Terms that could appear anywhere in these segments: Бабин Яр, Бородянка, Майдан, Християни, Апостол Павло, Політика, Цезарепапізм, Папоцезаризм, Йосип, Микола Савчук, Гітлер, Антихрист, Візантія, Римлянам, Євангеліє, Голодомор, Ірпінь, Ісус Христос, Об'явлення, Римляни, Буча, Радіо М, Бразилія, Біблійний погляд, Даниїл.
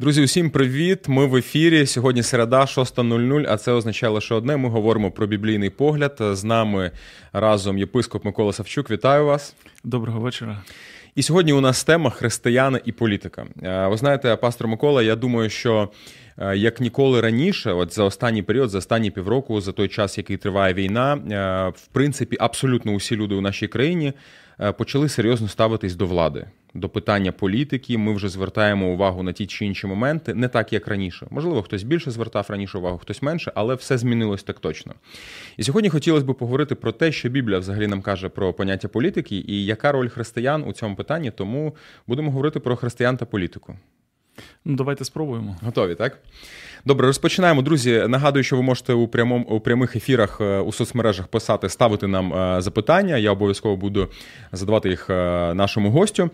Друзі, усім привіт! Ми в ефірі. Сьогодні середа, 6:00, а це означає лише одне. Ми говоримо про біблійний погляд. З нами разом єпископ Микола Савчук. Вітаю вас. Доброго вечора. І сьогодні у нас тема «Християни і політика». Ви знаєте, пастор Микола, я думаю, що як ніколи раніше, от за останній період, за останні півроку, за той час, який триває війна, в принципі, абсолютно усі люди у нашій країні почали серйозно ставитись до влади, до питання політики. Ми вже звертаємо увагу на ті чи інші моменти, не так, як раніше. Можливо, хтось більше звертав раніше увагу, хтось менше, але все змінилось так точно. І сьогодні хотілося б поговорити про те, що Біблія взагалі нам каже про поняття політики і яка роль християн у цьому питанні, тому будемо говорити про християн та політику. Ну, давайте спробуємо. Готові, так? Добре, розпочинаємо, друзі. Нагадую, що ви можете у прямих ефірах у соцмережах писати, ставити нам запитання. Я обов'язково буду задавати їх нашому гостю.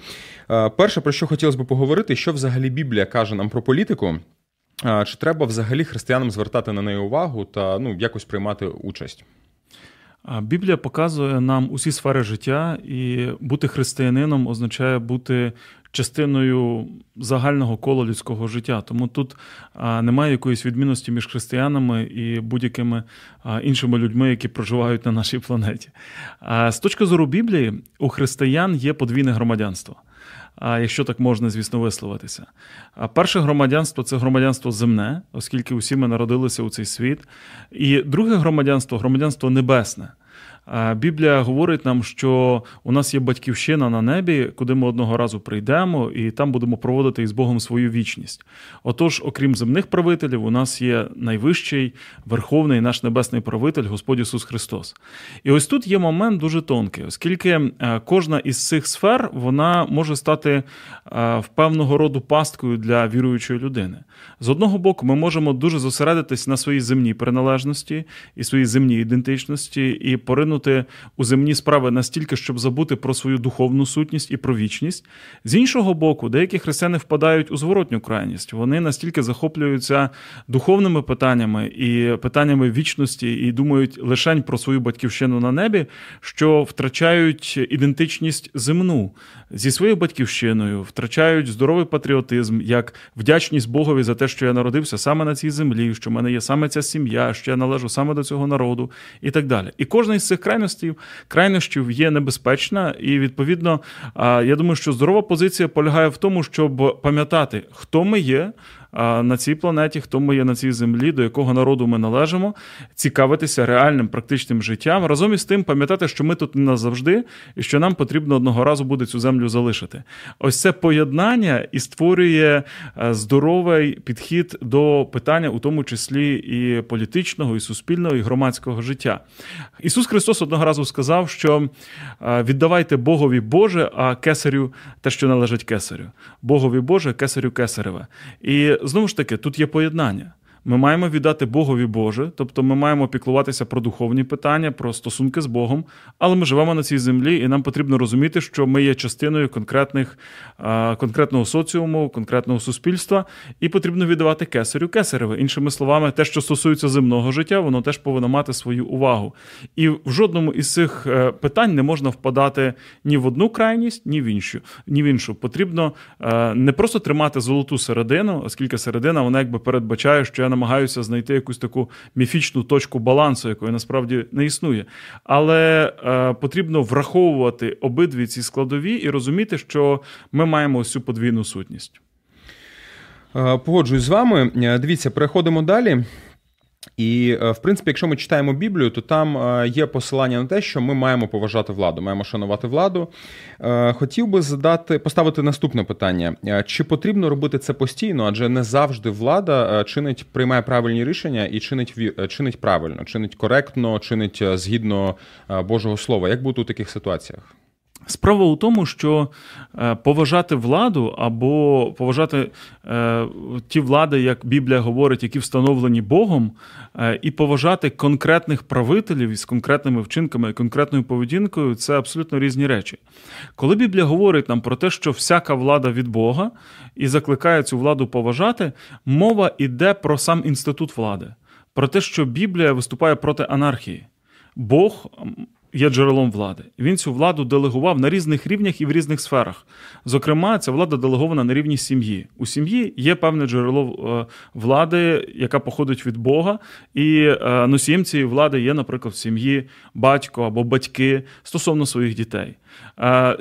Перше, про що хотілося б поговорити, що взагалі Біблія каже нам про політику? Чи треба взагалі християнам звертати на неї увагу та якось приймати участь? Біблія показує нам усі сфери життя, і бути християнином означає бути частиною загального кола людського життя. Тому тут немає якоїсь відмінності між християнами і будь-якими іншими людьми, які проживають на нашій планеті. З точки зору Біблії, у християн є подвійне громадянство, якщо так можна, звісно, висловитися. Перше громадянство – це громадянство земне, оскільки усі ми народилися у цей світ. І друге громадянство – громадянство небесне. Біблія говорить нам, що у нас є батьківщина на небі, куди ми одного разу прийдемо, і там будемо проводити із Богом свою вічність. Отож, окрім земних правителів, у нас є найвищий, верховний наш небесний правитель Господь Ісус Христос. І ось тут є момент дуже тонкий, оскільки кожна із цих сфер, вона може стати в певного роду пасткою для віруючої людини. З одного боку, ми можемо дуже зосередитись на своїй земній приналежності і своїй земній ідентичності, і поринути у земні справи настільки, щоб забути про свою духовну сутність і про вічність. З іншого боку, деякі християни впадають у зворотню крайність. Вони настільки захоплюються духовними питаннями і питаннями вічності і думають лише про свою батьківщину на небі, що втрачають ідентичність земну зі своєю батьківщиною, втрачають здоровий патріотизм, як вдячність Богові за те, що я народився саме на цій землі, що в мене є саме ця сім'я, що я належу саме до цього народу і так далі. І кожна з цих крайнощів є небезпечна, і, відповідно, я думаю, що здорова позиція полягає в тому, щоб пам'ятати, хто ми є на цій планеті, хто ми є на цій землі, до якого народу ми належимо, цікавитися реальним, практичним життям, разом із тим пам'ятати, що ми тут не назавжди, і що нам потрібно одного разу буде цю землю залишити. Ось це поєднання і створює здоровий підхід до питання, у тому числі і політичного, і суспільного, і громадського життя. Ісус Христос одного разу сказав, що віддавайте Богові Боже, а кесарю те, що належить кесарю. Богові Боже, кесарю кесареве. І знову ж таки, тут є поєднання. Ми маємо віддати Богові Боже, тобто ми маємо піклуватися про духовні питання, про стосунки з Богом, але ми живемо на цій землі, і нам потрібно розуміти, що ми є частиною конкретного соціуму, конкретного суспільства, і потрібно віддавати кесарю кесареве. Іншими словами, те, що стосується земного життя, воно теж повинно мати свою увагу. І в жодному із цих питань не можна впадати ні в одну крайність, ні в іншу. Потрібно не просто тримати золоту середину, оскільки середина, вона якби передбачає, що я намагаюся знайти якусь таку міфічну точку балансу, якої насправді не існує. Але потрібно враховувати обидві ці складові і розуміти, що ми маємо ось цю подвійну сутність. Погоджуюсь з вами. Дивіться, переходимо далі. І, в принципі, якщо ми читаємо Біблію, то там є посилання на те, що ми маємо поважати владу, маємо шанувати владу. Хотів би поставити наступне питання. Чи потрібно робити це постійно, адже не завжди влада приймає правильні рішення і чинить правильно, чинить коректно, чинить згідно Божого Слова. Як бути у таких ситуаціях? Справа у тому, що поважати владу або поважати ті влади, як Біблія говорить, які встановлені Богом, і поважати конкретних правителів із конкретними вчинками і конкретною поведінкою – це абсолютно різні речі. Коли Біблія говорить нам про те, що всяка влада від Бога і закликає цю владу поважати, мова йде про сам інститут влади, про те, що Біблія виступає проти анархії. Бог є джерелом влади. Він цю владу делегував на різних рівнях і в різних сферах. Зокрема, ця влада делегована на рівні сім'ї. У сім'ї є певне джерело влади, яка походить від Бога, і носієм цієї влади є, наприклад, в сім'ї батько або батьки стосовно своїх дітей.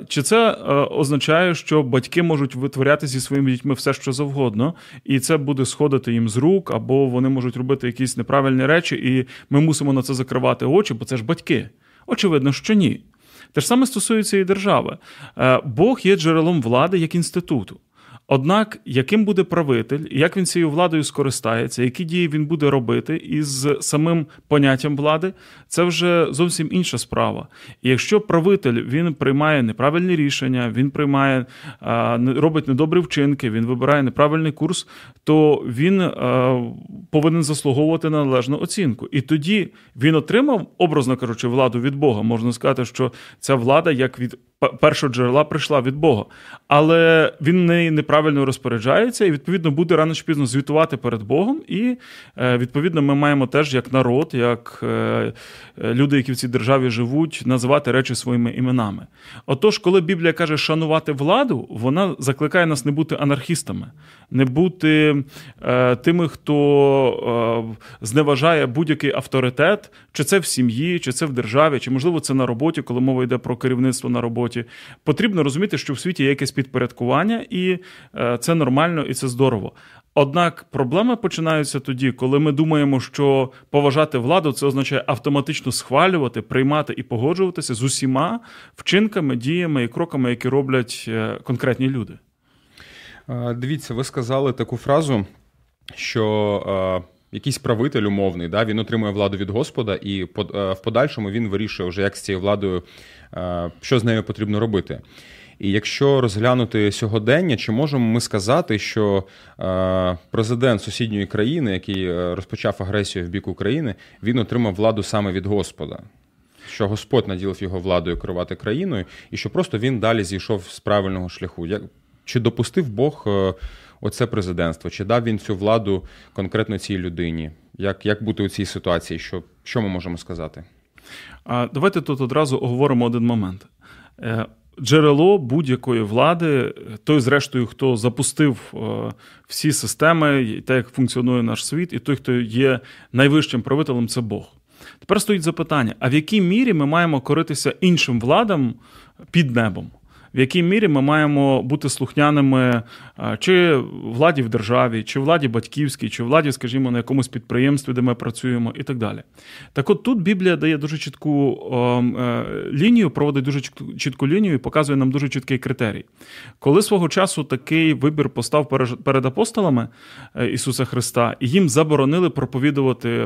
Чи це означає, що батьки можуть витворяти зі своїми дітьми все, що завгодно, і це буде сходити їм з рук, або вони можуть робити якісь неправильні речі, і ми мусимо на це закривати очі, бо це ж батьки? Очевидно, що ні. Те ж саме стосується і держави. Бог є джерелом влади як інституту. Однак, яким буде правитель, як він цією владою скористається, які дії він буде робити із самим поняттям влади, це вже зовсім інша справа. І якщо правитель, він приймає неправильні рішення, він приймає, робить недобрі вчинки, він вибирає неправильний курс, то він повинен заслуговувати на належну оцінку. І тоді він отримав, образно кажучи, владу від Бога. Можна сказати, що ця влада, як від першого джерела, прийшла від Бога. Але він неправильно розпоряджається і, відповідно, буде рано чи пізно звітувати перед Богом. І, відповідно, ми маємо теж як народ, як люди, які в цій державі живуть, називати речі своїми іменами. Отож, коли Біблія каже шанувати владу, вона закликає нас не бути анархістами, не бути тими, хто зневажає будь-який авторитет, чи це в сім'ї, чи це в державі, чи, можливо, це на роботі, коли мова йде про керівництво на роботі. Потрібно розуміти, що в світі є якесь підпорядкування, і це нормально, і це здорово. Однак проблеми починаються тоді, коли ми думаємо, що поважати владу – це означає автоматично схвалювати, приймати і погоджуватися з усіма вчинками, діями і кроками, які роблять конкретні люди. Дивіться, ви сказали таку фразу, що якийсь правитель умовний, да, він отримує владу від Господа, і в подальшому він вирішує вже, як з цією владою, що з нею потрібно робити. І якщо розглянути сьогодення, чи можемо ми сказати, що президент сусідньої країни, який розпочав агресію в бік України, він отримав владу саме від Господа? Що Господь наділив його владою керувати країною, і що просто він далі зійшов з правильного шляху? Чи допустив Бог оце президентство? Чи дав він цю владу конкретно цій людині? Як бути у цій ситуації? Що ми можемо сказати? Давайте тут одразу оговоримо один момент. Джерело будь-якої влади, той, зрештою, хто запустив всі системи, те, як функціонує наш світ, і той, хто є найвищим правителем, це Бог. Тепер стоїть запитання, а в якій мірі ми маємо коритися іншим владам під небом? В якій мірі ми маємо бути слухняними чи владі в державі, чи владі батьківській, чи владі, скажімо, на якомусь підприємстві, де ми працюємо і так далі. Так от тут Біблія дає дуже чітку лінію, проводить дуже чітку лінію і показує нам дуже чіткий критерій. Коли свого часу такий вибір постав перед апостолами Ісуса Христа, і їм заборонили проповідувати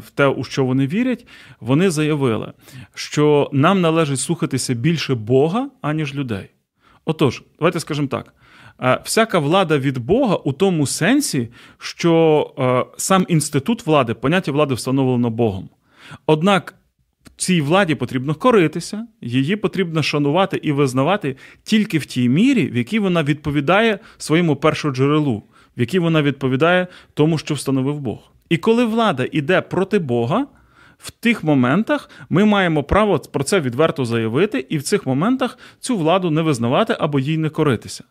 в те, у що вони вірять, вони заявили, що нам належить слухатися більше Бога, аніж людей. Отож, давайте скажемо так. Всяка влада від Бога у тому сенсі, що сам інститут влади, поняття влади встановлено Богом. Однак цій владі потрібно коритися, її потрібно шанувати і визнавати тільки в тій мірі, в якій вона відповідає своєму першоджерелу, в якій вона відповідає тому, що встановив Бог. І коли влада йде проти Бога, в тих моментах ми маємо право про це відверто заявити, і в цих моментах цю владу не визнавати або їй не коритися.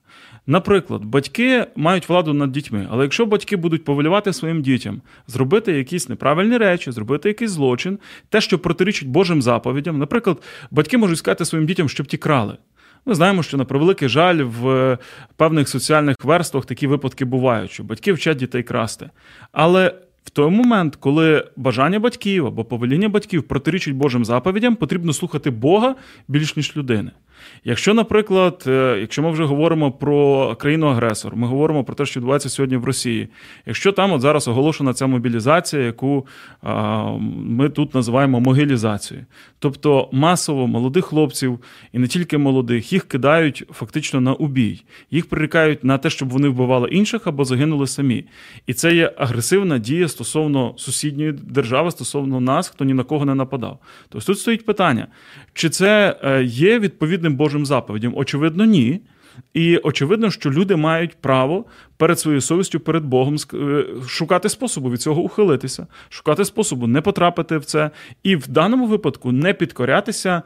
Наприклад, батьки мають владу над дітьми, але якщо батьки будуть повелівати своїм дітям зробити якісь неправильні речі, зробити якийсь злочин, те, що протирічить Божим заповідям, наприклад, батьки можуть сказати своїм дітям, щоб ті крали. Ми знаємо, що, на превеликий жаль, в певних соціальних верствах такі випадки бувають, що батьки вчать дітей красти. Але в той момент, коли бажання батьків або повеління батьків протирічить Божим заповідям, потрібно слухати Бога більш ніж людини. Якщо, наприклад, якщо ми вже говоримо про країну-агресор, ми говоримо про те, що відбувається сьогодні в Росії, якщо там от зараз оголошена ця мобілізація, яку ми тут називаємо могилізацією, тобто масово молодих хлопців, і не тільки молодих, їх кидають фактично на убій, їх прирікають на те, щоб вони вбивали інших або загинули самі. І це є агресивна дія стосовно сусідньої держави, стосовно нас, хто ні на кого не нападав. Тобто тут стоїть питання, чи це є відповідним Божим заповідям? Очевидно, ні. І очевидно, що люди мають право перед своєю совістю, перед Богом шукати способу від цього ухилитися, шукати способу не потрапити в це і в даному випадку не підкорятися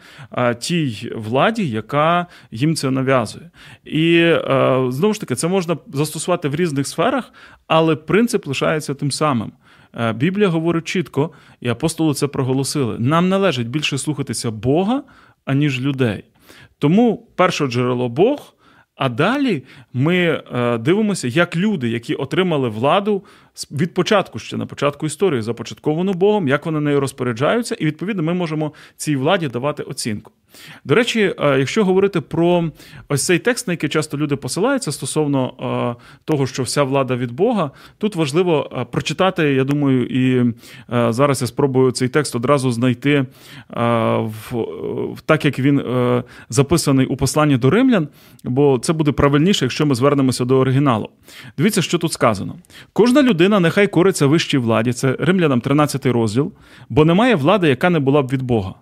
тій владі, яка їм це нав'язує. І, знову ж таки, це можна застосувати в різних сферах, але принцип лишається тим самим. Біблія говорить чітко, і апостоли це проголосили. Нам належить більше слухатися Бога, аніж людей. Тому перше джерело – Бог, а далі ми дивимося, як люди, які отримали владу від початку, ще на початку історії, започатковану Богом, як вони нею розпоряджаються, і, відповідно, ми можемо цій владі давати оцінку. До речі, якщо говорити про ось цей текст, на який часто люди посилаються стосовно того, що вся влада від Бога, тут важливо прочитати, я думаю, і зараз я спробую цей текст одразу знайти, так як він записаний у посланні до римлян, бо це буде правильніше, якщо ми звернемося до оригіналу. Дивіться, що тут сказано. Кожна людина нехай кориться вищій владі, це Римлянам 13 розділ, бо немає влади, яка не була б від Бога.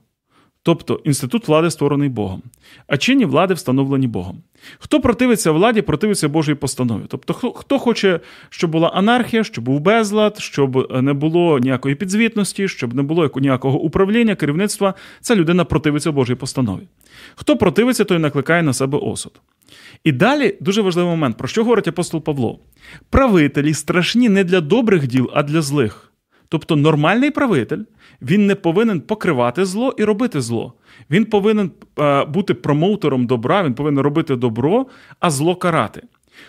Тобто інститут влади створений Богом, а чинні влади встановлені Богом. Хто противиться владі, противиться Божій постанові. Тобто хто хоче, щоб була анархія, щоб був безлад, щоб не було ніякої підзвітності, щоб не було ніякого управління, керівництва, ця людина противиться Божій постанові. Хто противиться, той накликає на себе осуд. І далі дуже важливий момент, про що говорить апостол Павло. Правителі страшні не для добрих діл, а для злих. Тобто нормальний правитель, він не повинен покривати зло і робити зло. Він повинен бути промоутером добра, він повинен робити добро, а зло карати.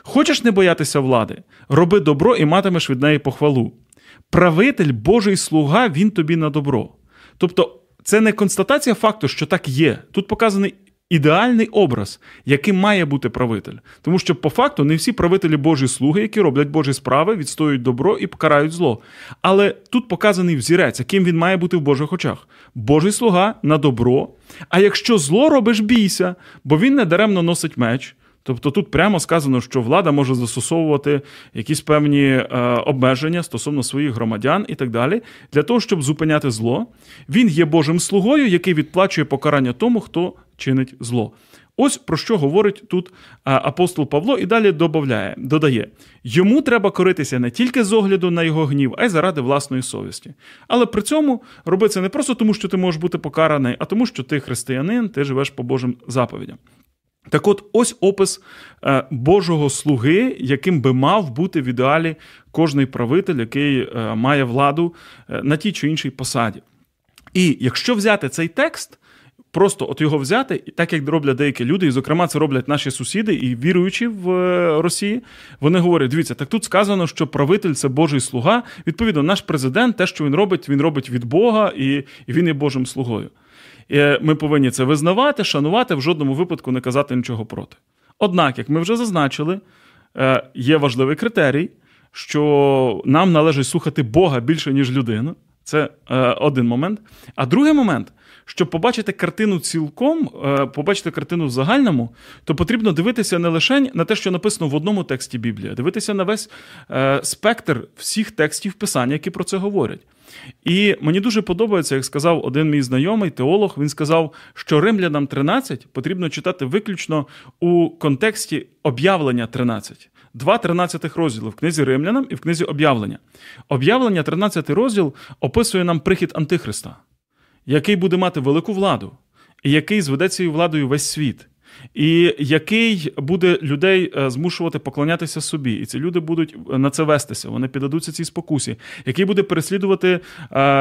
Хочеш не боятися влади? Роби добро і матимеш від неї похвалу. Правитель, Божий слуга, він тобі на добро. Тобто це не констатація факту, що так є. Тут показаний ідеальний образ, яким має бути правитель. Тому що по факту не всі правителі Божі слуги, які роблять Божі справи, відстоюють добро і покарають зло. Але тут показаний взірець, яким він має бути в Божих очах. Божий слуга на добро, а якщо зло робиш, бійся, бо він не даремно носить меч. Тобто тут прямо сказано, що влада може застосовувати якісь певні обмеження стосовно своїх громадян і так далі, для того, щоб зупиняти зло. Він є Божим слугою, який відплачує покарання тому, хто чинить зло. Ось про що говорить тут апостол Павло і далі додає. Йому треба коритися не тільки з огляду на його гнів, а й заради власної совісті. Але при цьому роби це не просто тому, що ти можеш бути покараний, а тому, що ти християнин, ти живеш по Божим заповідям. Так от, ось опис Божого слуги, яким би мав бути в ідеалі кожний правитель, який має владу на тій чи іншій посаді. І якщо взяти цей текст, просто от його взяти, так як роблять деякі люди, і, зокрема, це роблять наші сусіди і віруючі в Росії, вони говорять, дивіться, так тут сказано, що правитель – це Божий слуга, відповідно, наш президент, те, що він робить від Бога, і він є Божим слугою. Ми повинні це визнавати, шанувати, в жодному випадку не казати нічого проти. Однак, як ми вже зазначили, є важливий критерій, що нам належить слухати Бога більше, ніж людину. Це один момент. А другий момент, щоб побачити картину цілком, побачити картину в загальному, то потрібно дивитися не лише на те, що написано в одному тексті Біблії, а дивитися на весь спектр всіх текстів Писання, які про це говорять. І мені дуже подобається, як сказав один мій знайомий, теолог, він сказав, що Римлянам 13 потрібно читати виключно у контексті об'явлення 13. Два 13 розділи в книзі Римлянам і в книзі Об'явлення. Об'явлення 13 розділ описує нам прихід Антихриста, який буде мати велику владу, і який зведе цією владою весь світ, і який буде людей змушувати поклонятися собі, і ці люди будуть на це вестися, вони піддадуться цій спокусі, який буде переслідувати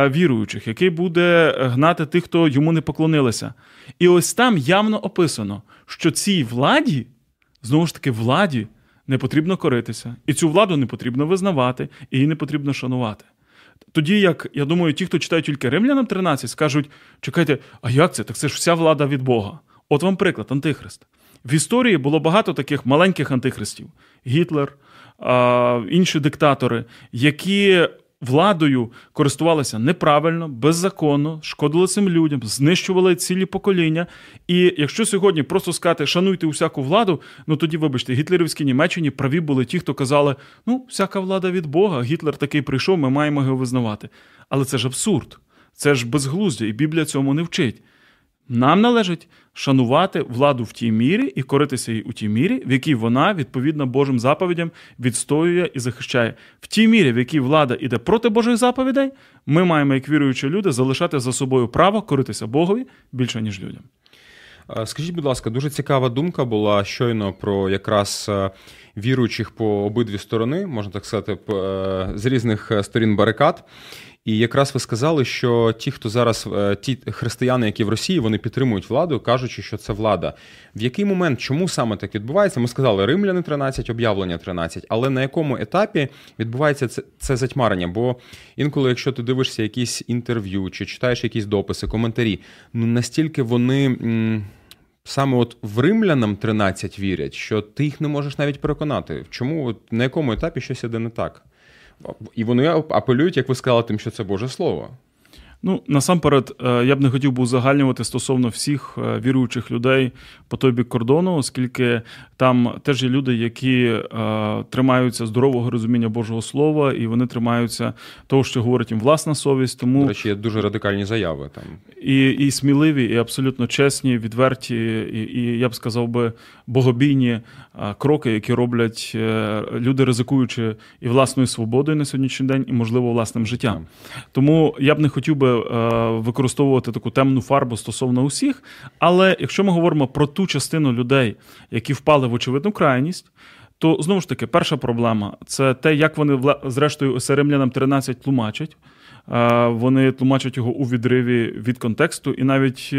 віруючих, який буде гнати тих, хто йому не поклонилися. І ось там явно описано, що цій владі, знову ж таки владі, не потрібно коритися, і цю владу не потрібно визнавати, і її не потрібно шанувати. Тоді, як, я думаю, ті, хто читають тільки Римлянам 13, скажуть, чекайте, а як це? Так це ж вся влада від Бога. От вам приклад, антихрист. В історії було багато таких маленьких антихристів. Гітлер, інші диктатори, які владою користувалися неправильно, беззаконно, шкодили цим людям, знищували цілі покоління. І якщо сьогодні просто сказати «шануйте усяку владу», ну тоді, вибачте, гітлерівській Німеччині праві були ті, хто казали «ну, всяка влада від Бога, Гітлер такий прийшов, ми маємо його визнавати». Але це ж абсурд, це ж безглуздя, і Біблія цьому не вчить. Нам належить шанувати владу в тій мірі і коритися їй у тій мірі, в якій вона, відповідно Божим заповідям, відстоює і захищає. В тій мірі, в якій влада йде проти Божих заповідей, ми маємо, як віруючі люди, залишати за собою право коритися Богові більше, ніж людям. Скажіть, будь ласка, дуже цікава думка була щойно про якраз віруючих по обидві сторони, можна так сказати, з різних сторін барикад. І якраз ви сказали, що ті, хто зараз, ті християни, які в Росії, вони підтримують владу, кажучи, що це влада. В який момент, чому саме так відбувається? Ми сказали, Римляни 13, Об'явлення 13, але на якому етапі відбувається це затьмарення? Бо інколи, якщо ти дивишся якісь інтерв'ю, чи читаєш якісь дописи, коментарі, ну настільки вони... Саме от в Римлянам 13 вірять, що ти їх не можеш навіть переконати. Чому, от, на якому етапі щось іде не так? І вони апелюють, як ви сказали, тим, що це Боже Слово. Ну, насамперед, я б не хотів би узагальнювати стосовно всіх віруючих людей по той бік кордону, оскільки там теж є люди, які тримаються здорового розуміння Божого Слова, і вони тримаються того, що говорить їм власна совість. Тому... До речі, є дуже радикальні заяви там. І сміливі, і абсолютно чесні, відверті, і я б сказав би, богобійні кроки, які роблять люди, ризикуючи і власною свободою на сьогоднішній день, і, можливо, власним життям. Тому я б не хотів би використовувати таку темну фарбу стосовно усіх, але якщо ми говоримо про ту частину людей, які впали в очевидну крайність, то, знову ж таки, перша проблема – це те, як вони, зрештою, Римлянам 13 тлумачать. Вони тлумачать його у відриві від контексту і навіть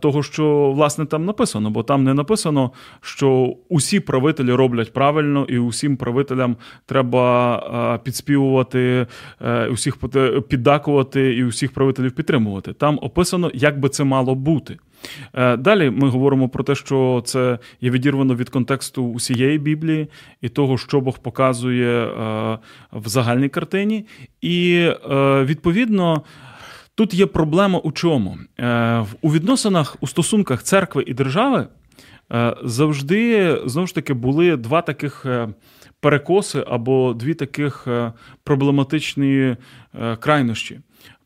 того, що, власне, там написано. Бо там не написано, що усі правителі роблять правильно і усім правителям треба підспівувати, усіх піддакувати і усіх правителів підтримувати. Там описано, як би це мало бути. Далі ми говоримо про те, що це є відірвано від контексту усієї Біблії і того, що Бог показує в загальній картині. І, відповідно, тут є проблема у чому? У відносинах, у стосунках церкви і держави завжди, знову ж таки, були два таких перекоси або дві таких проблематичні крайнощі.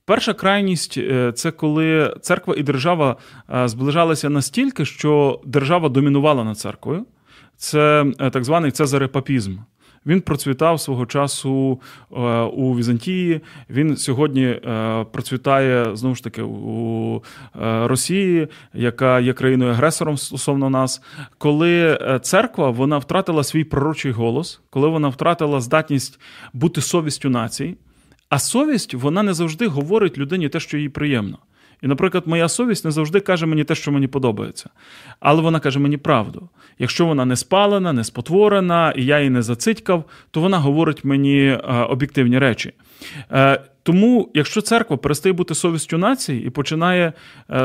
Перша крайність – це коли церква і держава зближалися настільки, що держава домінувала над церквою. Це так званий цезарепапізм. Він процвітав свого часу у Візантії, він сьогодні процвітає, знову ж таки, у Росії, яка є країною-агресором стосовно нас. Коли церква, вона втратила свій пророчий голос, коли вона втратила здатність бути совістю нації, а совість, вона не завжди говорить людині те, що їй приємно. І, наприклад, моя совість не завжди каже мені те, що мені подобається. Але вона каже мені правду. Якщо вона не спалена, не спотворена, і я її не зацитькав, то вона говорить мені об'єктивні речі. Тому, якщо церква перестає бути совістю нації і починає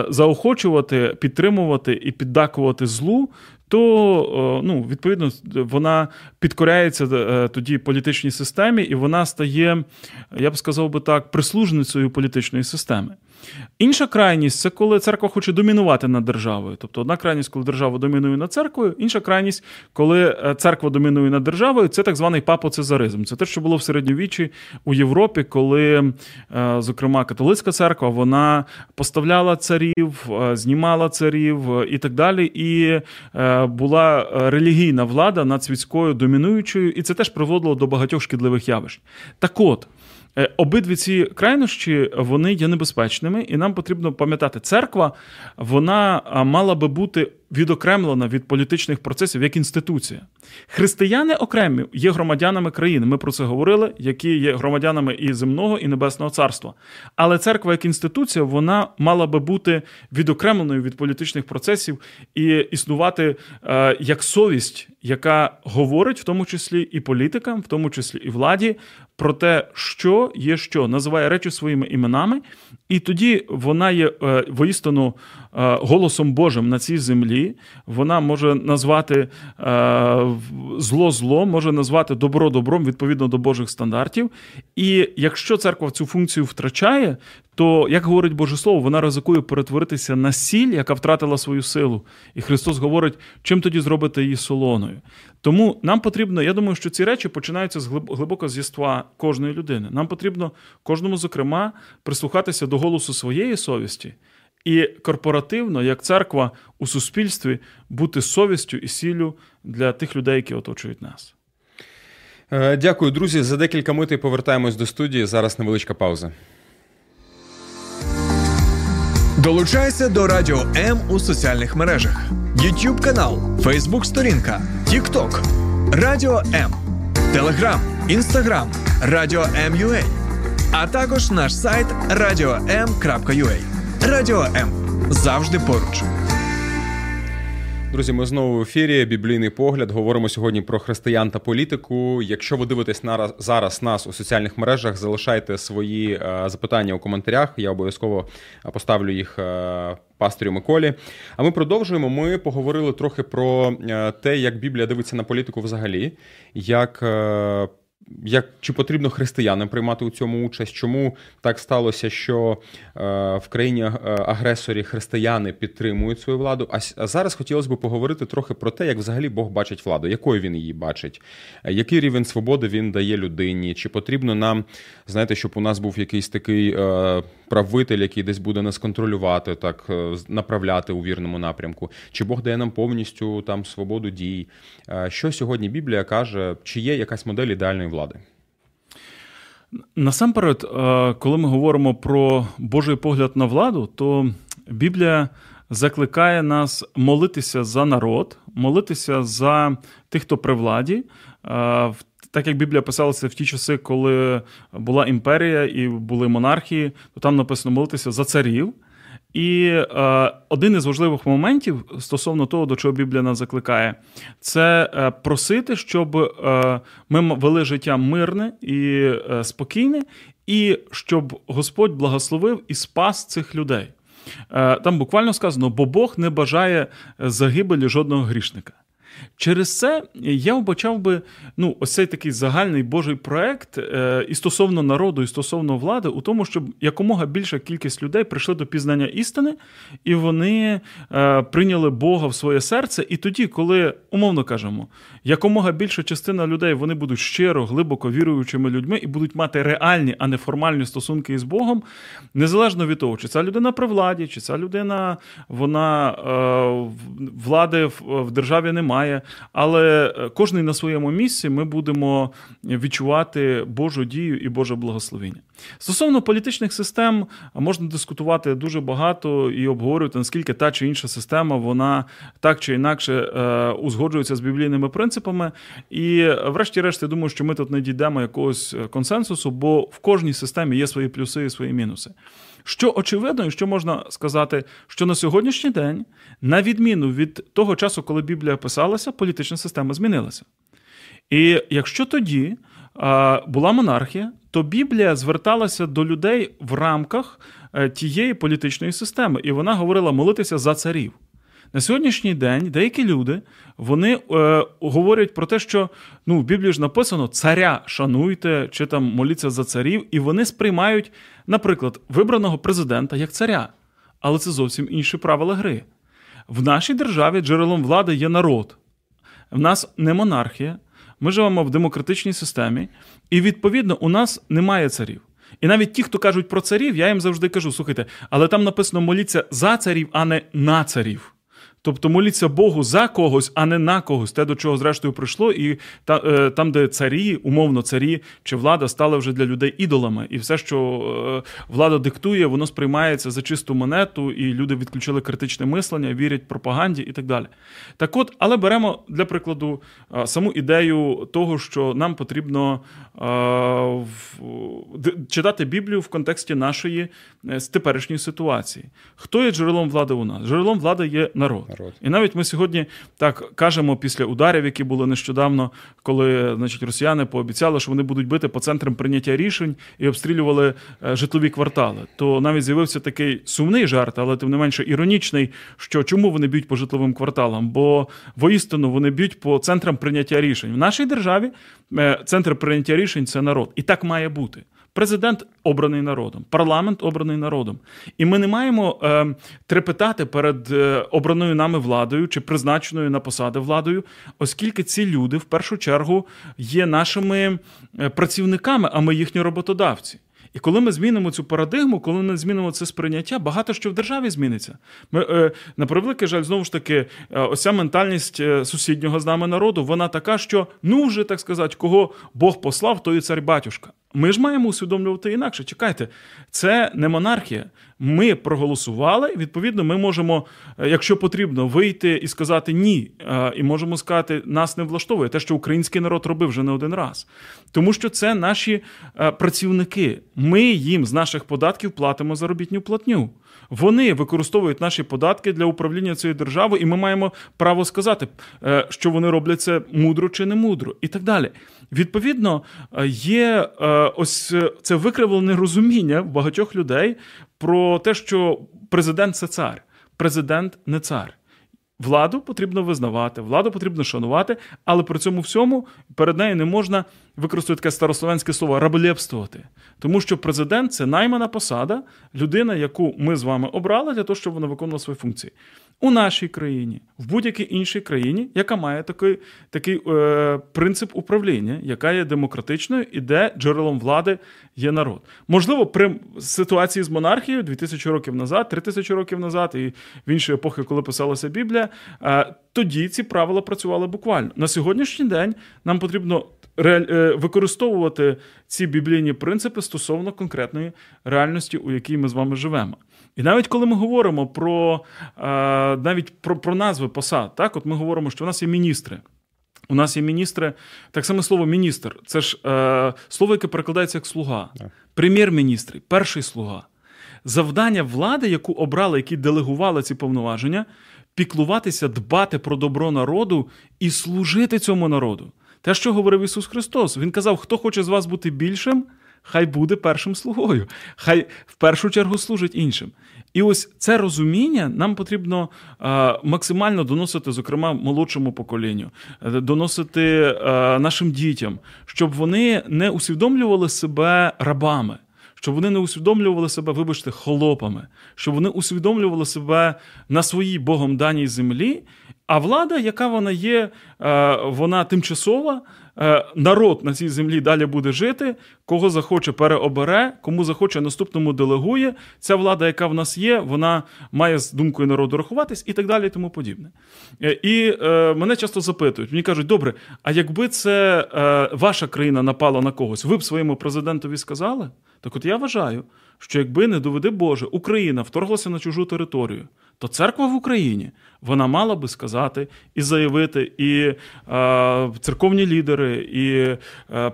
заохочувати, підтримувати і піддакувати злу, то, ну, відповідно, вона підкоряється тоді політичній системі і вона стає, я б сказав би так, прислужницею політичної системи. Інша крайність – це коли церква хоче домінувати над державою. Тобто одна крайність, коли держава домінує над церквою, інша крайність, коли церква домінує над державою – це так званий папоцезаризм. Це те, що було в середньовіччі у Європі, коли, зокрема, католицька церква, вона поставляла царів, знімала царів і так далі, і була релігійна влада над світською домінуючою, і це теж приводило до багатьох шкідливих явищ. Так от, обидві ці крайнощі, вони є небезпечними, і нам потрібно пам'ятати, церква, вона мала би бути відокремлена від політичних процесів як інституція. Християни окремі є громадянами країни, ми про це говорили, які є громадянами і земного, і небесного царства. Але церква як інституція, вона мала би бути відокремленою від політичних процесів і існувати як совість, яка говорить в тому числі і політикам, в тому числі і владі, про те, що є що, називає речі своїми іменами, і тоді вона є воістину голосом Божим на цій землі, вона може назвати зло злом, може назвати добро добром відповідно до Божих стандартів. І якщо церква цю функцію втрачає, то, як говорить Боже Слово, вона ризикує перетворитися на сіль, яка втратила свою силу. І Христос говорить, чим тоді зробити її солоною. Тому нам потрібно, я думаю, що ці речі починаються глибоко з єства кожної людини. Нам потрібно кожному, зокрема, прислухатися до голосу своєї совісті і корпоративно, як церква у суспільстві, бути совістю і сіллю для тих людей, які оточують нас. Дякую, друзі. За декілька мить повертаємось до студії. Зараз невеличка пауза. Долучайся до Радіо М у соціальних мережах. YouTube канал, Facebook сторінка, TikTok, Радіо М, Telegram, Instagram, Радіо М.ua, а також наш сайт radio.m.ua. Радіо М. Завжди поруч. Друзі, ми знову в ефірі «Біблійний погляд». Говоримо сьогодні про християн та політику. Якщо ви дивитесь зараз нас у соціальних мережах, залишайте свої запитання у коментарях. Я обов'язково поставлю їх пасторю Миколі. А ми продовжуємо. Ми поговорили трохи про те, як Біблія дивиться на політику взагалі, чи потрібно християнам приймати у цьому участь? Чому так сталося, що в країні-агресорі християни підтримують свою владу? А зараз хотілося б поговорити трохи про те, як взагалі Бог бачить владу, якою він її бачить, який рівень свободи він дає людині, чи потрібно нам, знаєте, щоб у нас був якийсь такий правитель, який десь буде нас контролювати, так направляти у вірному напрямку, чи Бог дає нам повністю там свободу дій. Що сьогодні Біблія каже, чи є якась модель ідеальної влади? Насамперед, коли ми говоримо про Божий погляд на владу, то Біблія закликає нас молитися за народ, молитися за тих, хто при владі. Так як Біблія писалася в ті часи, коли була імперія і були монархії, то там написано молитися за царів. І один із важливих моментів стосовно того, до чого Біблія нас закликає, це просити, щоб ми вели життя мирне і спокійне, і щоб Господь благословив і спас цих людей. Там буквально сказано, бо Бог не бажає загибелі жодного грішника. Через це я вбачав би ось цей такий загальний Божий проект і стосовно народу, і стосовно влади, у тому, щоб якомога більша кількість людей прийшли до пізнання істини, і вони прийняли Бога в своє серце. І тоді, коли, умовно кажемо, якомога більша частина людей, вони будуть щиро, глибоко віруючими людьми і будуть мати реальні, а не формальні стосунки із Богом, незалежно від того, чи ця людина при владі, чи ця людина, вона влади в державі не має. Але кожний на своєму місці ми будемо відчувати Божу дію і Боже благословення. Стосовно політичних систем можна дискутувати дуже багато і обговорювати, наскільки та чи інша система, вона так чи інакше узгоджується з біблійними принципами. І врешті-решт, я думаю, що ми тут не дійдемо якогось консенсусу, бо в кожній системі є свої плюси і свої мінуси. Що очевидно і що можна сказати, що на сьогоднішній день, на відміну від того часу, коли Біблія писалася, політична система змінилася. І якщо тоді була монархія, то Біблія зверталася до людей в рамках тієї політичної системи, і вона говорила молитися за царів. На сьогоднішній день деякі люди, вони говорять про те, що в Біблії ж написано «царя шануйте» чи там «моліться за царів», і вони сприймають, наприклад, вибраного президента як царя. Але це зовсім інші правила гри. В нашій державі джерелом влади є народ. В нас не монархія, ми живемо в демократичній системі, і, відповідно, у нас немає царів. І навіть ті, хто кажуть про царів, я їм завжди кажу, слухайте, але там написано «моліться за царів», а не «на царів». Тобто моліться Богу за когось, а не на когось, те, до чого зрештою прийшло, і там, де царі, умовно царі чи влада стали вже для людей ідолами, і все, що влада диктує, воно сприймається за чисту монету, і люди відключили критичне мислення, вірять пропаганді і так далі. Так от, але беремо, для прикладу, саму ідею того, що нам потрібно читати Біблію в контексті нашої теперішньої ситуації. Хто є джерелом влади у нас? Джерелом влади є народ. народ. І навіть ми сьогодні так кажемо після ударів, які були нещодавно, коли, значить, росіяни пообіцяли, що вони будуть бити по центрам прийняття рішень і обстрілювали житлові квартали. То навіть з'явився такий сумний жарт, але тим не менше іронічний, що чому вони б'ють по житловим кварталам? Бо воістину вони б'ють по центрам прийняття рішень. В нашій державі центр прийняття рішень – це народ. І так має бути. Президент обраний народом, парламент обраний народом. І ми не маємо трепетати перед обраною нами владою чи призначеною на посади владою, оскільки ці люди в першу чергу є нашими працівниками, а ми їхні роботодавці. І коли ми змінимо цю парадигму, коли ми змінимо це сприйняття, багато що в державі зміниться. Ми, на превеликий жаль, знову ж таки, ось ця ментальність сусіднього з нами народу, вона така, що, ну вже, так сказати, кого Бог послав, то і цар-батюшка. Ми ж маємо усвідомлювати інакше. Чекайте, це не монархія. Ми проголосували, відповідно, ми можемо, якщо потрібно, вийти і сказати «ні». І можемо сказати «нас не влаштовує». Те, що український народ робив вже не один раз. Тому що це наші працівники. Ми їм з наших податків платимо заробітну платню. Вони використовують наші податки для управління цією державою, і ми маємо право сказати, що вони роблять це мудро чи не мудро, і так далі. Відповідно, є ось це викривлене розуміння в багатьох людей про те, що президент – це цар, президент – не цар. Владу потрібно визнавати, владу потрібно шанувати, але при цьому всьому перед нею не можна, використовувати таке старослов'янське слово, раболепствувати. Тому що президент – це наймана посада, людина, яку ми з вами обрали для того, щоб вона виконувала свої функції. У нашій країні, в будь-якій іншій країні, яка має такий принцип управління, яка є демократичною і де джерелом влади є народ. Можливо, при ситуації з монархією 2000 років назад, 3000 років назад і в інші епохи, коли писалася Біблія, тоді ці правила працювали буквально. На сьогоднішній день нам потрібно використовувати ці біблійні принципи стосовно конкретної реальності, у якій ми з вами живемо. І навіть коли ми говоримо про назви посад, так, от ми говоримо, що в нас є міністри. У нас є міністри, так само слово міністр, це ж слово, яке перекладається як слуга. Прем'єр-міністр, перший слуга. Завдання влади, яку обрали, які делегували ці повноваження, піклуватися, дбати про добро народу і служити цьому народу. Те, що говорив Ісус Христос, Він казав, хто хоче з вас бути більшим, хай буде першим слугою, хай в першу чергу служить іншим. І ось це розуміння нам потрібно максимально доносити, зокрема, молодшому поколінню, доносити нашим дітям, щоб вони не усвідомлювали себе рабами, щоб вони не усвідомлювали себе, вибачте, холопами, щоб вони усвідомлювали себе на своїй Богом даній землі, а влада, яка вона є, вона тимчасова, народ на цій землі далі буде жити, кого захоче переобере, кому захоче наступному делегує, ця влада, яка в нас є, вона має з думкою народу рахуватись і так далі і тому подібне. І мене часто запитують, мені кажуть, добре, а якби це ваша країна напала на когось, ви б своєму президентові сказали? Так от я вважаю, що якби, не доведи Боже, Україна вторглася на чужу територію, то церква в Україні, вона мала би сказати і заявити, і церковні лідери, і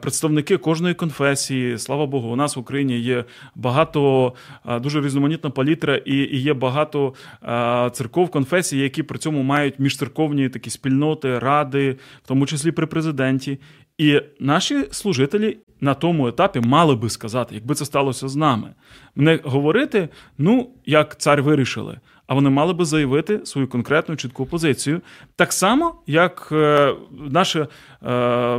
представники кожної конфесії, слава Богу, у нас в Україні є багато, дуже різноманітна палітра, і є багато церков, конфесій, які при цьому мають міжцерковні такі спільноти, ради, в тому числі при президенті. І наші служителі на тому етапі мали би сказати, якби це сталося з нами. Не говорити, ну, як цар вирішили, а вони мали би заявити свою конкретну чітку позицію. Так само, як наша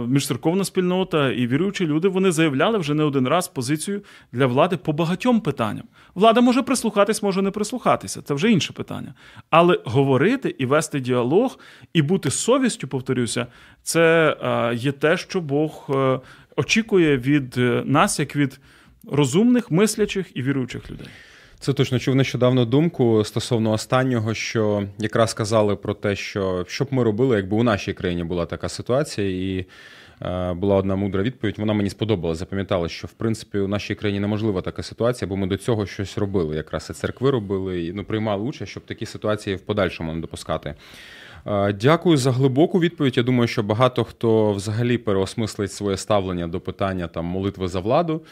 міжцерковна спільнота і віруючі люди, вони заявляли вже не один раз позицію для влади по багатьом питанням. Влада може прислухатись, може не прислухатися, це вже інше питання. Але говорити і вести діалог, і бути совістю, повторюся, це є те, що Бог очікує від нас, як від розумних, мислячих і віруючих людей. Це точно. Чув нещодавно думку стосовно останнього, що якраз казали про те, що б ми робили, якби у нашій країні була така ситуація, і була одна мудра відповідь, вона мені сподобалася, запам'ятала, що, в принципі, у нашій країні неможлива така ситуація, бо ми до цього щось робили, якраз і церкви робили, і приймали участь, щоб такі ситуації в подальшому не допускати. Дякую за глибоку відповідь. Я думаю, що багато хто взагалі переосмислить своє ставлення до питання там молитви за владу,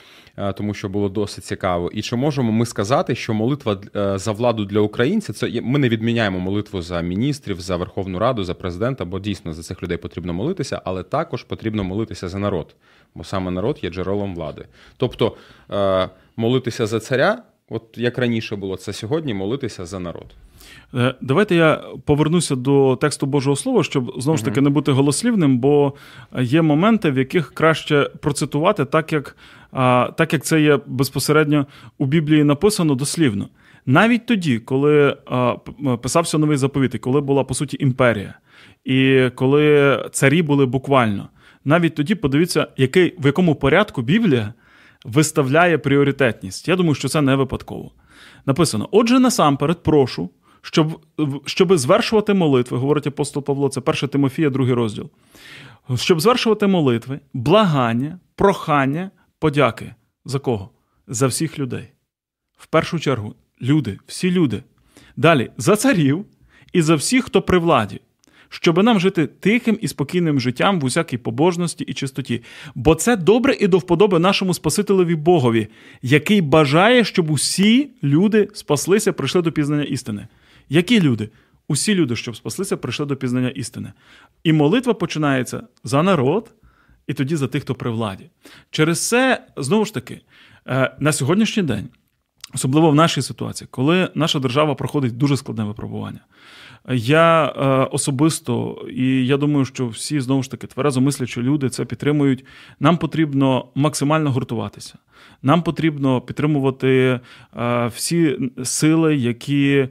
тому що було досить цікаво. І чи можемо ми сказати, що молитва за владу для українця, це ми не відміняємо молитву за міністрів, за Верховну Раду, за президента, бо дійсно за цих людей потрібно молитися, але також потрібно молитися за народ, бо саме народ є джерелом влади. Тобто молитися за царя, от як раніше було це сьогодні, молитися за народ. Давайте я повернуся до тексту Божого Слова, щоб, знову ж таки, не бути голослівним, бо є моменти, в яких краще процитувати так, як це є безпосередньо у Біблії написано дослівно. Навіть тоді, коли писався Новий Заповіт, коли була, по суті, імперія, і коли царі були буквально, навіть тоді подивіться, в якому порядку Біблія виставляє пріоритетність. Я думаю, що це не випадково. Написано: «Отже, насамперед прошу, щоб звершувати молитви», говорить апостол Павло, це 1 Тимофія, 2 розділ, «щоб звершувати молитви, благання, прохання, подяки». За кого? За всіх людей. В першу чергу, люди, всі люди. Далі, за царів і за всіх, хто при владі, щоб нам жити тихим і спокійним життям в усякій побожності і чистоті. Бо це добре і до вподоби нашому Спасителеві Богові, який бажає, щоб усі люди спаслися, прийшли до пізнання істини». Які люди? Усі люди, щоб спаслися, прийшли до пізнання істини. І молитва починається за народ, і тоді за тих, хто при владі. Через це, знову ж таки, на сьогоднішній день, особливо в нашій ситуації, коли наша держава проходить дуже складне випробування, я особисто, і я думаю, що всі, знову ж таки, тверезо мислячі люди це підтримують, нам потрібно максимально гуртуватися. Нам потрібно підтримувати всі сили, які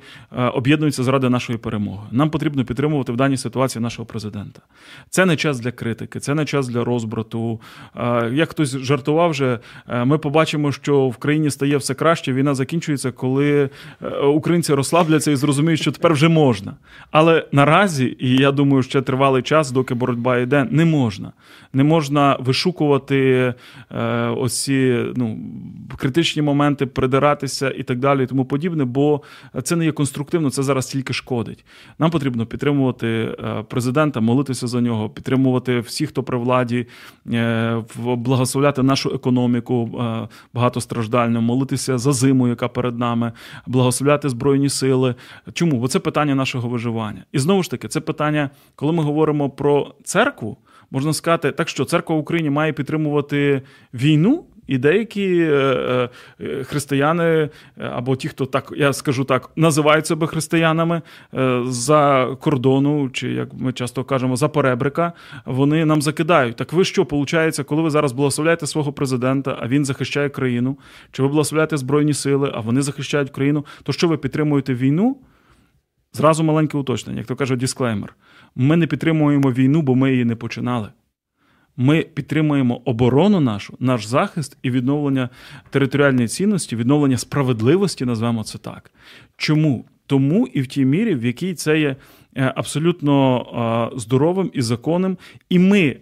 об'єднуються заради нашої перемоги. Нам потрібно підтримувати в даній ситуації нашого президента. Це не час для критики, це не час для розбрату. Як хтось жартував вже, ми побачимо, що в країні стає все краще, війна закінчується, коли українці розслабляться і зрозуміють, що тепер вже можна. Але наразі, і я думаю, ще тривалий час, доки боротьба йде, не можна. Не можна вишукувати оці критичні моменти, придиратися і так далі, і тому подібне, бо це не є конструктивно, це зараз тільки шкодить. Нам потрібно підтримувати президента, молитися за нього, підтримувати всіх, хто при владі, благословляти нашу економіку багатостраждальну, молитися за зиму, яка перед нами, благословляти Збройні сили. Чому? Бо це питання нашого виживання. І знову ж таки, це питання, коли ми говоримо про церкву, можна сказати, так що церква в Україні має підтримувати війну? І деякі християни, або ті, хто, так я скажу так, називають себе християнами за кордону, чи, як ми часто кажемо, за поребрика, вони нам закидають. Так ви що, виходить, коли ви зараз благословляєте свого президента, а він захищає країну, чи ви благословляєте Збройні сили, а вони захищають країну, то що ви підтримуєте війну? Зразу маленьке уточнення, як то кажуть, дисклеймер. Ми не підтримуємо війну, бо ми її не починали. Ми підтримуємо оборону нашу, наш захист і відновлення територіальної цінності, відновлення справедливості, назвемо це так. Чому? Тому і в тій мірі, в якій це є абсолютно здоровим і законним. І ми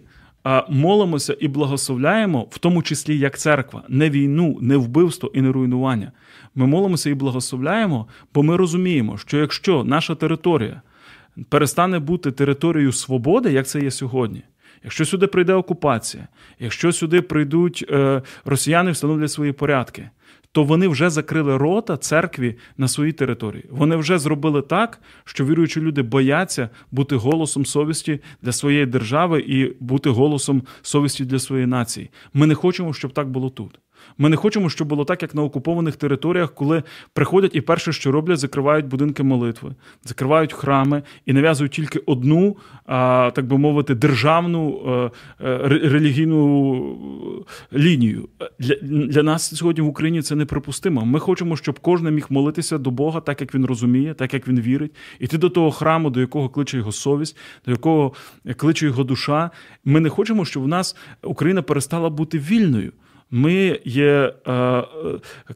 молимося і благословляємо, в тому числі як церква, не війну, не вбивство і не руйнування. Ми молимося і благословляємо, бо ми розуміємо, що якщо наша територія перестане бути територією свободи, як це є сьогодні, якщо сюди прийде окупація, якщо сюди прийдуть росіяни, встановлять свої порядки, то вони вже закрили рота церкві на своїй території. Вони вже зробили так, що віруючі люди бояться бути голосом совісті для своєї держави і бути голосом совісті для своєї нації. Ми не хочемо, щоб так було тут. Ми не хочемо, щоб було так, як на окупованих територіях, коли приходять і перше, що роблять, закривають будинки молитви, закривають храми і нав'язують тільки одну, так би мовити, державну релігійну лінію. Для нас сьогодні в Україні це неприпустимо. Ми хочемо, щоб кожен міг молитися до Бога так, як він розуміє, так, як він вірить, іти до того храму, до якого кличе його совість, до якого кличе його душа. Ми не хочемо, щоб в нас Україна перестала бути вільною. Ми є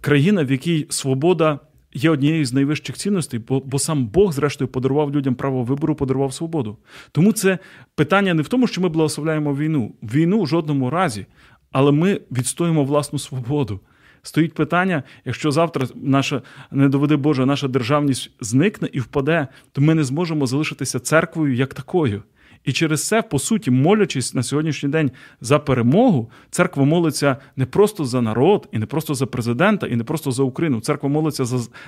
країна, в якій свобода є однією з найвищих цінностей, бо сам Бог, зрештою, подарував людям право вибору, подарував свободу. Тому це питання не в тому, що ми благословляємо війну. Війну в жодному разі, але ми відстоїмо власну свободу. Стоїть питання, якщо завтра наша, не доведи Боже, наша державність зникне і впаде, то ми не зможемо залишитися церквою як такою. І через це, по суті, молячись на сьогоднішній день за перемогу, церква молиться не просто за народ, і не просто за президента, і не просто за Україну. Церква молиться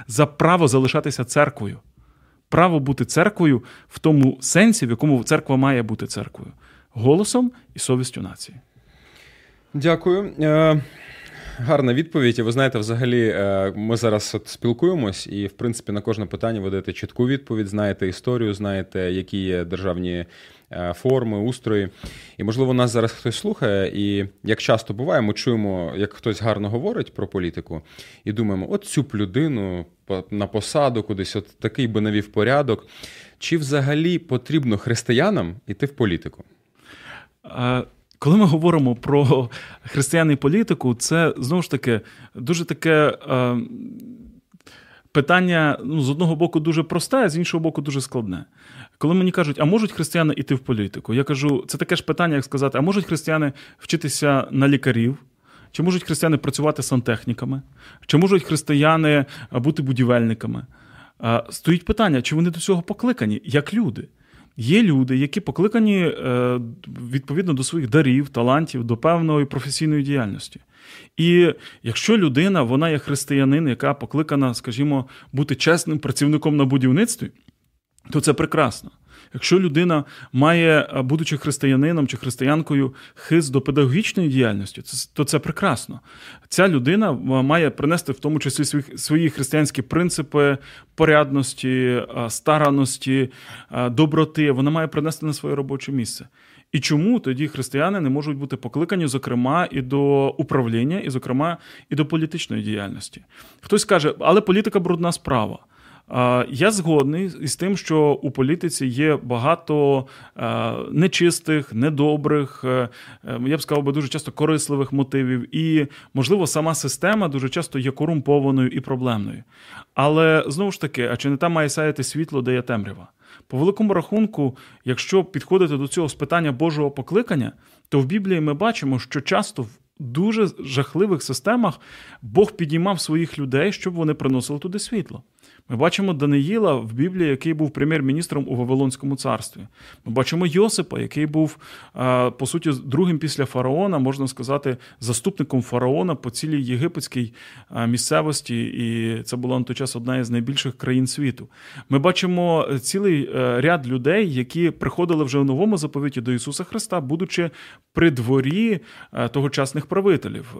за право залишатися церквою. Право бути церквою в тому сенсі, в якому церква має бути церквою. Голосом і совістю нації. Дякую. Гарна відповідь. І ви знаєте, взагалі, ми зараз спілкуємось, і, в принципі, на кожне питання ви даєте чітку відповідь, знаєте історію, знаєте, які є державні форми, устрої. І, можливо, нас зараз хтось слухає, і, як часто буває, ми чуємо, як хтось гарно говорить про політику, і думаємо, от цю б людину на посаду кудись, от такий би навів порядок. Чи взагалі потрібно християнам іти в політику? Коли ми говоримо про християн і політику, це, знову ж таки, дуже таке питання, з одного боку, дуже просте, а з іншого боку, дуже складне. Коли мені кажуть, а можуть християни йти в політику? Я кажу, це таке ж питання, як сказати, а можуть християни вчитися на лікарів? Чи можуть християни працювати сантехніками? Чи можуть християни бути будівельниками? Стоїть питання, чи вони до цього покликані, як люди? Є люди, які покликані відповідно до своїх дарів, талантів, до певної професійної діяльності. І якщо людина, вона є християнин, яка покликана, скажімо, бути чесним працівником на будівництві, то це прекрасно. Якщо людина має, будучи християнином чи християнкою, хист до педагогічної діяльності, то це прекрасно. Ця людина має принести в тому числі свої християнські принципи порядності, старанності, доброти. Вона має принести на своє робоче місце. І чому тоді християни не можуть бути покликані, зокрема, і до управління, і, зокрема, і до політичної діяльності? Хтось каже, але політика – брудна справа. Я згодний із тим, що у політиці є багато нечистих, недобрих, я б сказав би, дуже часто корисливих мотивів. І, можливо, сама система дуже часто є корумпованою і проблемною. Але, знову ж таки, а чи не там має сяяти світло, де є темрява? По великому рахунку, якщо підходити до цього з питання Божого покликання, то в Біблії ми бачимо, що часто в дуже жахливих системах Бог підіймав своїх людей, щоб вони приносили туди світло. Ми бачимо Даниїла в Біблії, який був прем'єр-міністром у Вавилонському царстві. Ми бачимо Йосипа, який був, по суті, другим після фараона, можна сказати, заступником фараона по цілій єгипетській місцевості, і це була на той час одна із найбільших країн світу. Ми бачимо цілий ряд людей, які приходили вже у Новому Заповіті до Ісуса Христа, будучи при дворі тогочасних правителів.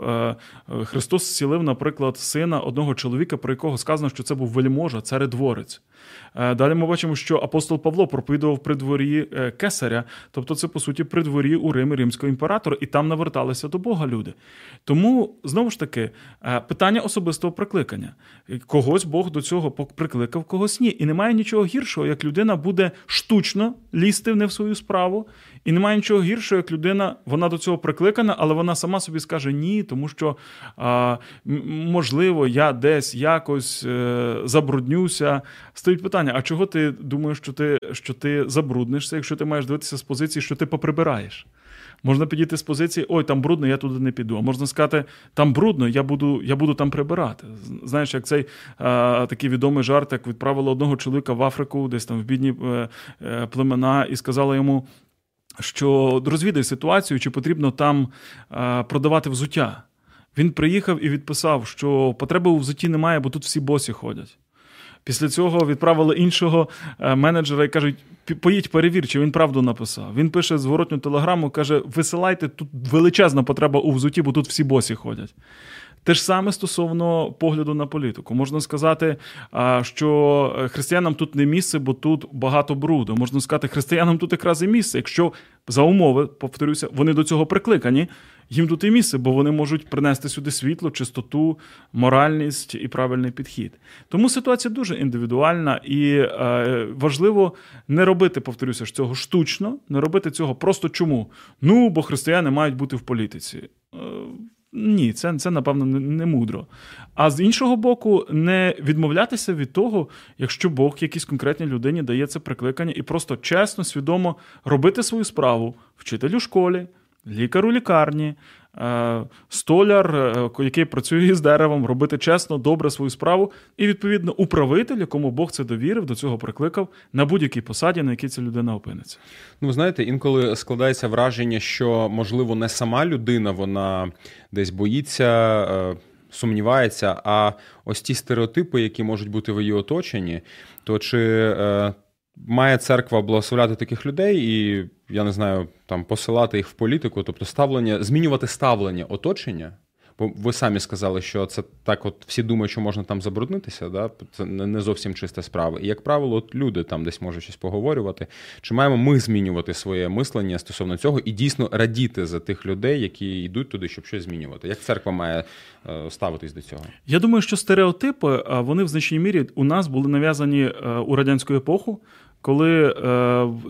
Христос зцілив, наприклад, сина одного чоловіка, про якого сказано, що це був вельможа, царедворець. Далі ми бачимо, що апостол Павло проповідував при дворі кесаря, тобто це, по суті, при дворі у Римі римського імператора, і там наверталися до Бога люди. Тому, знову ж таки, питання особистого прикликання. Когось Бог до цього прикликав, когось ні. І немає нічого гіршого, як людина буде штучно лізти не в свою справу, і немає нічого гіршого, як людина, вона до цього прикликана, але вона сама собі скаже ні, тому що, можливо, я десь якось забруднюся. Стоїть питання, а чого ти думаєш, що ти забруднишся, якщо ти маєш дивитися з позиції, що ти поприбираєш? Можна підійти з позиції, ой, там брудно, я туди не піду. А можна сказати, там брудно, я буду там прибирати. Знаєш, як цей такий відомий жарт, як відправили одного чоловіка в Африку, десь там в бідні племена, і сказали йому, що розвідай ситуацію, чи потрібно там продавати взуття. Він приїхав і відписав, що потреби у взутті немає, бо тут всі босі ходять. Після цього відправили іншого менеджера і кажуть, поїдь перевір, чи він правду написав. Він пише зворотню телеграму, каже, висилайте, тут величезна потреба у взуті, бо тут всі босі ходять. Те ж саме стосовно погляду на політику. Можна сказати, що християнам тут не місце, бо тут багато бруду. Можна сказати, християнам тут якраз і місце. Якщо за умови, повторюся, вони до цього прикликані, їм тут і місце, бо вони можуть принести сюди світло, чистоту, моральність і правильний підхід. Тому ситуація дуже індивідуальна і важливо не робити, повторюся, цього штучно, не робити цього просто чому? Ну, бо християни мають бути в політиці. Ні, це напевно, не мудро. А з іншого боку, не відмовлятися від того, якщо Бог якійсь конкретній людині дає це прикликання і просто чесно, свідомо робити свою справу вчителю школі, лікару лікарні, столяр, який працює з деревом, робити чесно, добре свою справу, і, відповідно, управитель, якому Бог це довірив, до цього прикликав, на будь-якій посаді, на якій ця людина опиниться. Ну, знаєте, інколи складається враження, що, можливо, не сама людина, вона десь боїться, сумнівається, а ось ті стереотипи, які можуть бути в її оточенні, то чи має церква благословляти таких людей і, я не знаю, там посилати їх в політику, тобто змінювати ставлення оточення? Бо ви самі сказали, що це так от всі думають, що можна там забруднитися, да? Це не зовсім чиста справа. І, як правило, от люди там десь можуть щось поговорювати. Чи маємо ми змінювати своє мислення стосовно цього і дійсно радіти за тих людей, які йдуть туди, щоб щось змінювати? Як церква має ставитись до цього? Я думаю, що стереотипи, вони в значній мірі у нас були нав'язані у радянську епоху, коли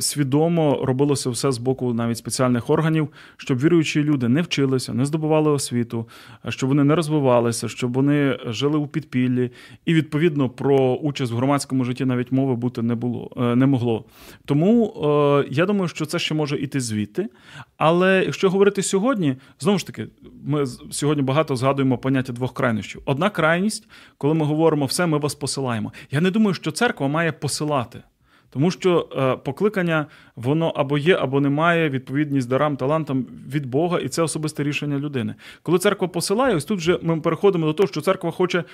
свідомо робилося все з боку навіть спеціальних органів, щоб віруючі люди не вчилися, не здобували освіту, щоб вони не розвивалися, щоб вони жили у підпіллі. І, відповідно, про участь в громадському житті навіть мови бути не могло. Тому я думаю, що це ще може іти звідти. Але якщо говорити сьогодні, знову ж таки, ми сьогодні багато згадуємо поняття двох крайнощів. Одна крайність, коли ми говоримо «все, ми вас посилаємо». Я не думаю, що церква має посилати. Тому що покликання, воно або є, або немає, відповідність дарам, талантам від Бога, і це особисте рішення людини. Коли церква посилає, ось тут же ми переходимо до того, що церква хоче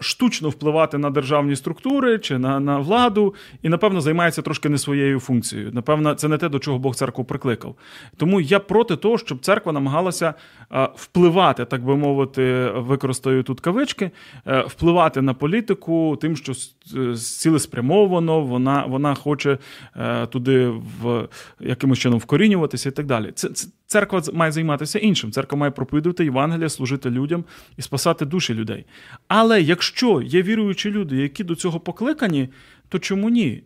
штучно впливати на державні структури чи на владу, і, напевно, займається трошки не своєю функцією. Напевно, це не те, до чого Бог церкву прикликав. Тому я проти того, щоб церква намагалася впливати, так би мовити, використаю тут кавички, впливати на політику тим, що цілеспрямовано вона хоче туди якимось чином вкорінюватися і так далі. Церква має займатися іншим. Церква має проповідувати Євангеліє, служити людям і спасати душі людей. Але якщо є віруючі люди, які до цього покликані, то чому ні?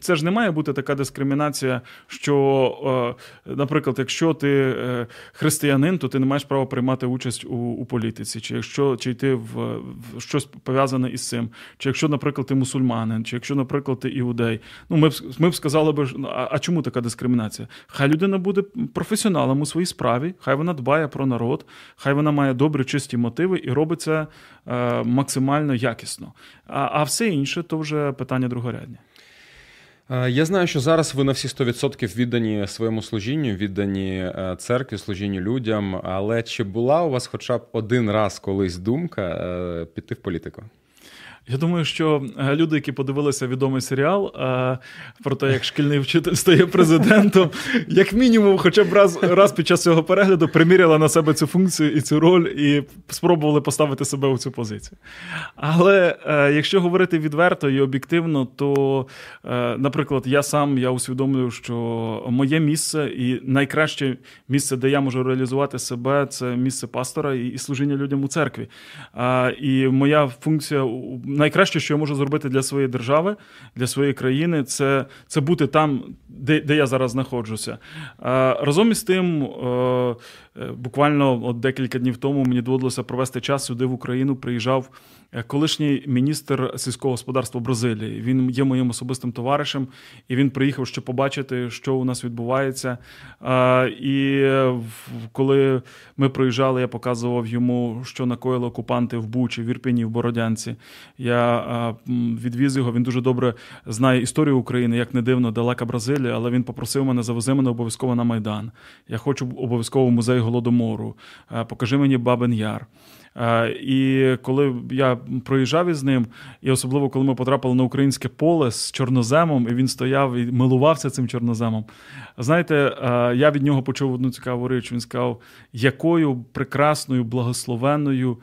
Це ж не має бути така дискримінація, що, наприклад, якщо ти християнин, то ти не маєш права приймати участь у політиці, чи йти в щось пов'язане із цим, чи якщо, наприклад, ти мусульманин, чи якщо, наприклад, ти іудей. Ну, ми б сказали, а чому така дискримінація? Хай людина буде професіоналом у своїй справі, хай вона дбає про народ, хай вона має добрі, чисті мотиви і робить це максимально якісно. А все інше – то вже питання другорядне. Я знаю, що зараз ви на всі 100% віддані своєму служінню, віддані церкві, служінню людям, але чи була у вас хоча б один раз колись думка піти в політику? Я думаю, що люди, які подивилися відомий серіал про те, як шкільний вчитель стає президентом, як мінімум, хоча б раз під час цього перегляду приміряли на себе цю функцію і цю роль і спробували поставити себе у цю позицію. Але якщо говорити відверто і об'єктивно, то, наприклад, я усвідомлюю, що моє місце і найкраще місце, де я можу реалізувати себе, це місце пастора і служіння людям у церкві. І моя функція найкраще, що я можу зробити для своєї держави, для своєї країни, це бути там, де я зараз знаходжуся. Разом із тим, буквально от декілька днів тому мені доводилося провести час сюди, в Україну, приїжджав колишній міністр сільського господарства Бразилії. Він є моїм особистим товаришем, і він приїхав, щоб побачити, що у нас відбувається. І коли ми проїжджали, я показував йому, що накоїли окупанти в Бучі, в Ірпіні, в Бородянці. Я відвіз його, він дуже добре знає історію України, як не дивно, далека Бразилія, але він попросив мене, завези мене обов'язково на Майдан. Я хочу обов'язково в музей Голодомору, покажи мені Бабин Яр. І коли я проїжджав із ним, і особливо, коли ми потрапили на українське поле з чорноземом, і він стояв і милувався цим чорноземом, знаєте, я від нього почув одну цікаву річ. Він сказав, якою прекрасною, благословенною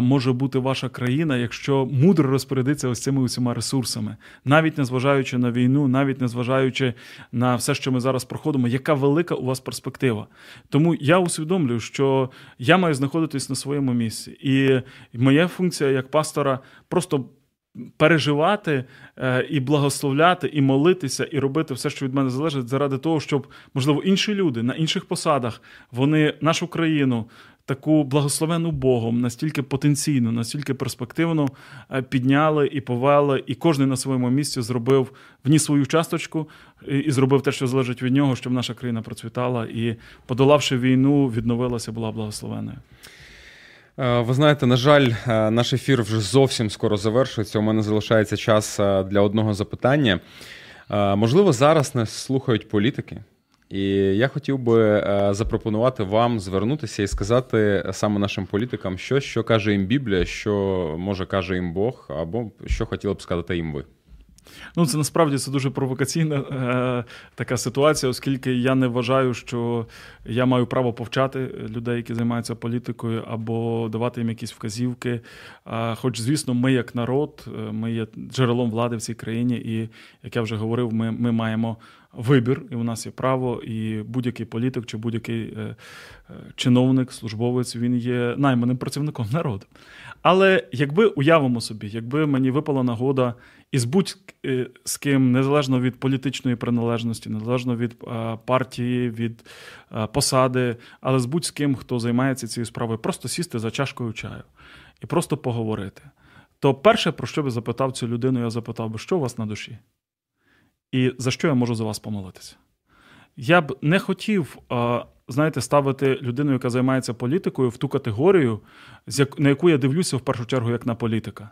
може бути ваша країна, якщо мудро розпорядиться ось цими усіма ресурсами. Навіть незважаючи на війну, навіть незважаючи на все, що ми зараз проходимо, яка велика у вас перспектива. Тому я усвідомлюю, що я маю знаходитись на своєму місці. І моя функція як пастора – просто переживати і благословляти, і молитися, і робити все, що від мене залежить, заради того, щоб, можливо, інші люди на інших посадах, вони нашу країну, таку благословену Богом, настільки потенційно, настільки перспективно підняли і повели, і кожен на своєму місці зробив, вніс свою часточку і зробив те, що залежить від нього, щоб наша країна процвітала і, подолавши війну, відновилася, була благословеною. Ви знаєте, на жаль, наш ефір вже зовсім скоро завершується. У мене залишається час для одного запитання. Можливо, зараз нас слухають політики. І я хотів би запропонувати вам звернутися і сказати саме нашим політикам, що каже їм Біблія, що, може, каже їм Бог, або що хотіли б сказати їм ви. Ну, це насправді це дуже провокаційна така ситуація, оскільки я не вважаю, що я маю право повчати людей, які займаються політикою, або давати їм якісь вказівки. Хоч, звісно, ми як народ, ми є джерелом влади в цій країні, і, як я вже говорив, ми маємо вибір, і у нас є право, і будь-який політик чи будь-який чиновник, службовець, він є найманим працівником народу. Але якби, уявимо собі, якби мені випала нагода із будь-з ким, незалежно від політичної приналежності, незалежно від партії, від посади, але з будь-з ким, хто займається цією справою, просто сісти за чашкою чаю і просто поговорити, то перше, про що би запитав цю людину, я запитав би, що у вас на душі? І за що я можу за вас помолитися? Я б не хотів, знаєте, ставити людину, яка займається політикою, в ту категорію, на яку я дивлюся в першу чергу як на політика.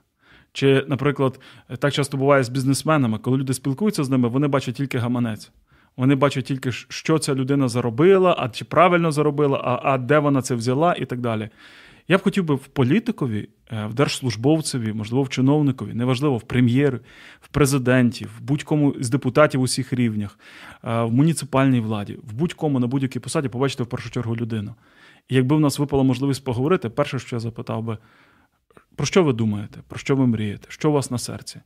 Чи, наприклад, так часто буває з бізнесменами, коли люди спілкуються з ними, вони бачать тільки гаманець. Вони бачать тільки, що ця людина заробила, а чи правильно заробила, а де вона це взяла і так далі. Я б хотів би в політикові, в держслужбовцеві, можливо, в чиновникові, неважливо, в прем'єр, в президенті, в будь-кому з депутатів у всіх рівнях, в муніципальній владі, в будь-кому на будь-якій посаді побачити в першу чергу людину. І якби в нас випала можливість поговорити, перше, що я запитав би, про що ви думаєте, про що ви мрієте, що у вас на серці,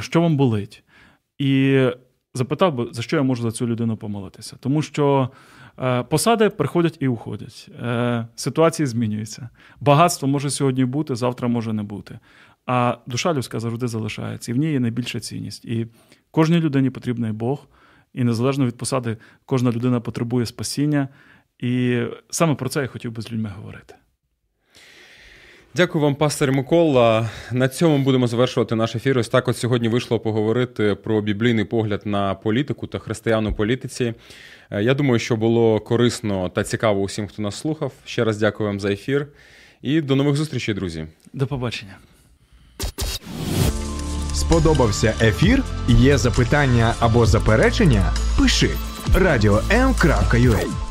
що вам болить? І запитав би, за що я можу за цю людину помолитися. Тому що посади приходять і уходять, ситуації змінюються. Багатство може сьогодні бути, завтра може не бути. А душа людська завжди залишається, і в ній є найбільша цінність. І кожній людині потрібний Бог, і незалежно від посади кожна людина потребує спасіння. І саме про це я хотів би з людьми говорити. Дякую вам, пастор Микола. На цьому будемо завершувати наш ефір. Ось так от сьогодні вийшло поговорити про біблійний погляд на політику та християн у політиці. Я думаю, що було корисно та цікаво усім, хто нас слухав. Ще раз дякую вам за ефір. І до нових зустрічей, друзі. До побачення. Сподобався ефір? Є запитання або заперечення? Пиши radio.m.ua